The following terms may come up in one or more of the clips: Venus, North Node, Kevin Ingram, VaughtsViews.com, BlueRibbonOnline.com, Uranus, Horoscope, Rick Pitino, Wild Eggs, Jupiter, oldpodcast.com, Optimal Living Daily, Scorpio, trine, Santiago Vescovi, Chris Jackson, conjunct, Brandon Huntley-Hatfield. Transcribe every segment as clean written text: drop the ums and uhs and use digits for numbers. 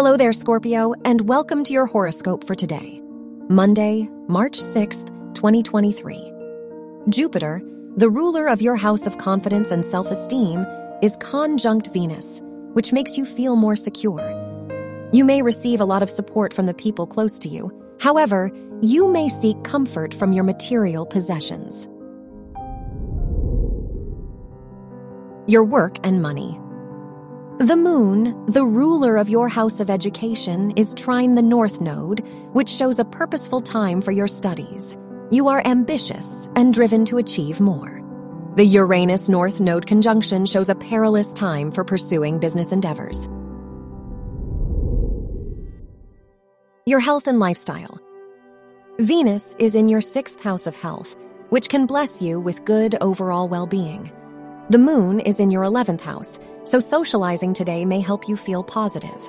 Hello there, Scorpio, and welcome to your horoscope for today, Monday, March 6th, 2023. Jupiter, the ruler of your house of confidence and self-esteem, is conjunct Venus, which makes you feel more secure. You may receive a lot of support from the people close to you. However, you may seek comfort from your material possessions. Your work and money. The moon, the ruler of your house of education, is trine the North Node, which shows a purposeful time for your studies. You are ambitious and driven to achieve more. The Uranus North Node conjunction shows a perilous time for pursuing business endeavors. Your health and lifestyle. Venus is in your sixth house of health, which can bless you with good overall well-being. The moon is in your 11th house, so socializing today may help you feel positive.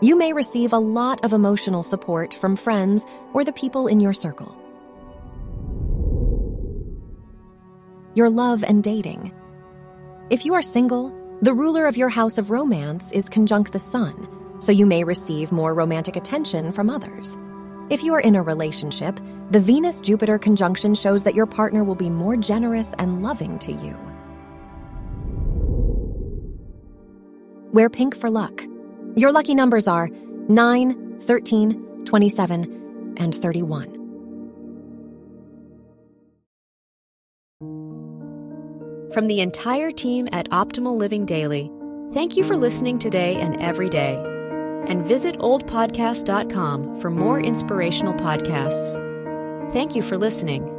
You may receive a lot of emotional support from friends or the people in your circle. Your love and dating. If you are single, the ruler of your house of romance is conjunct the sun, so you may receive more romantic attention from others. If you are in a relationship, the Venus-Jupiter conjunction shows that your partner will be more generous and loving to you. Wear pink for luck. Your lucky numbers are 9, 13, 27, and 31. From the entire team at Optimal Living Daily, thank you for listening today and every day. And visit oldpodcast.com for more inspirational podcasts. Thank you for listening.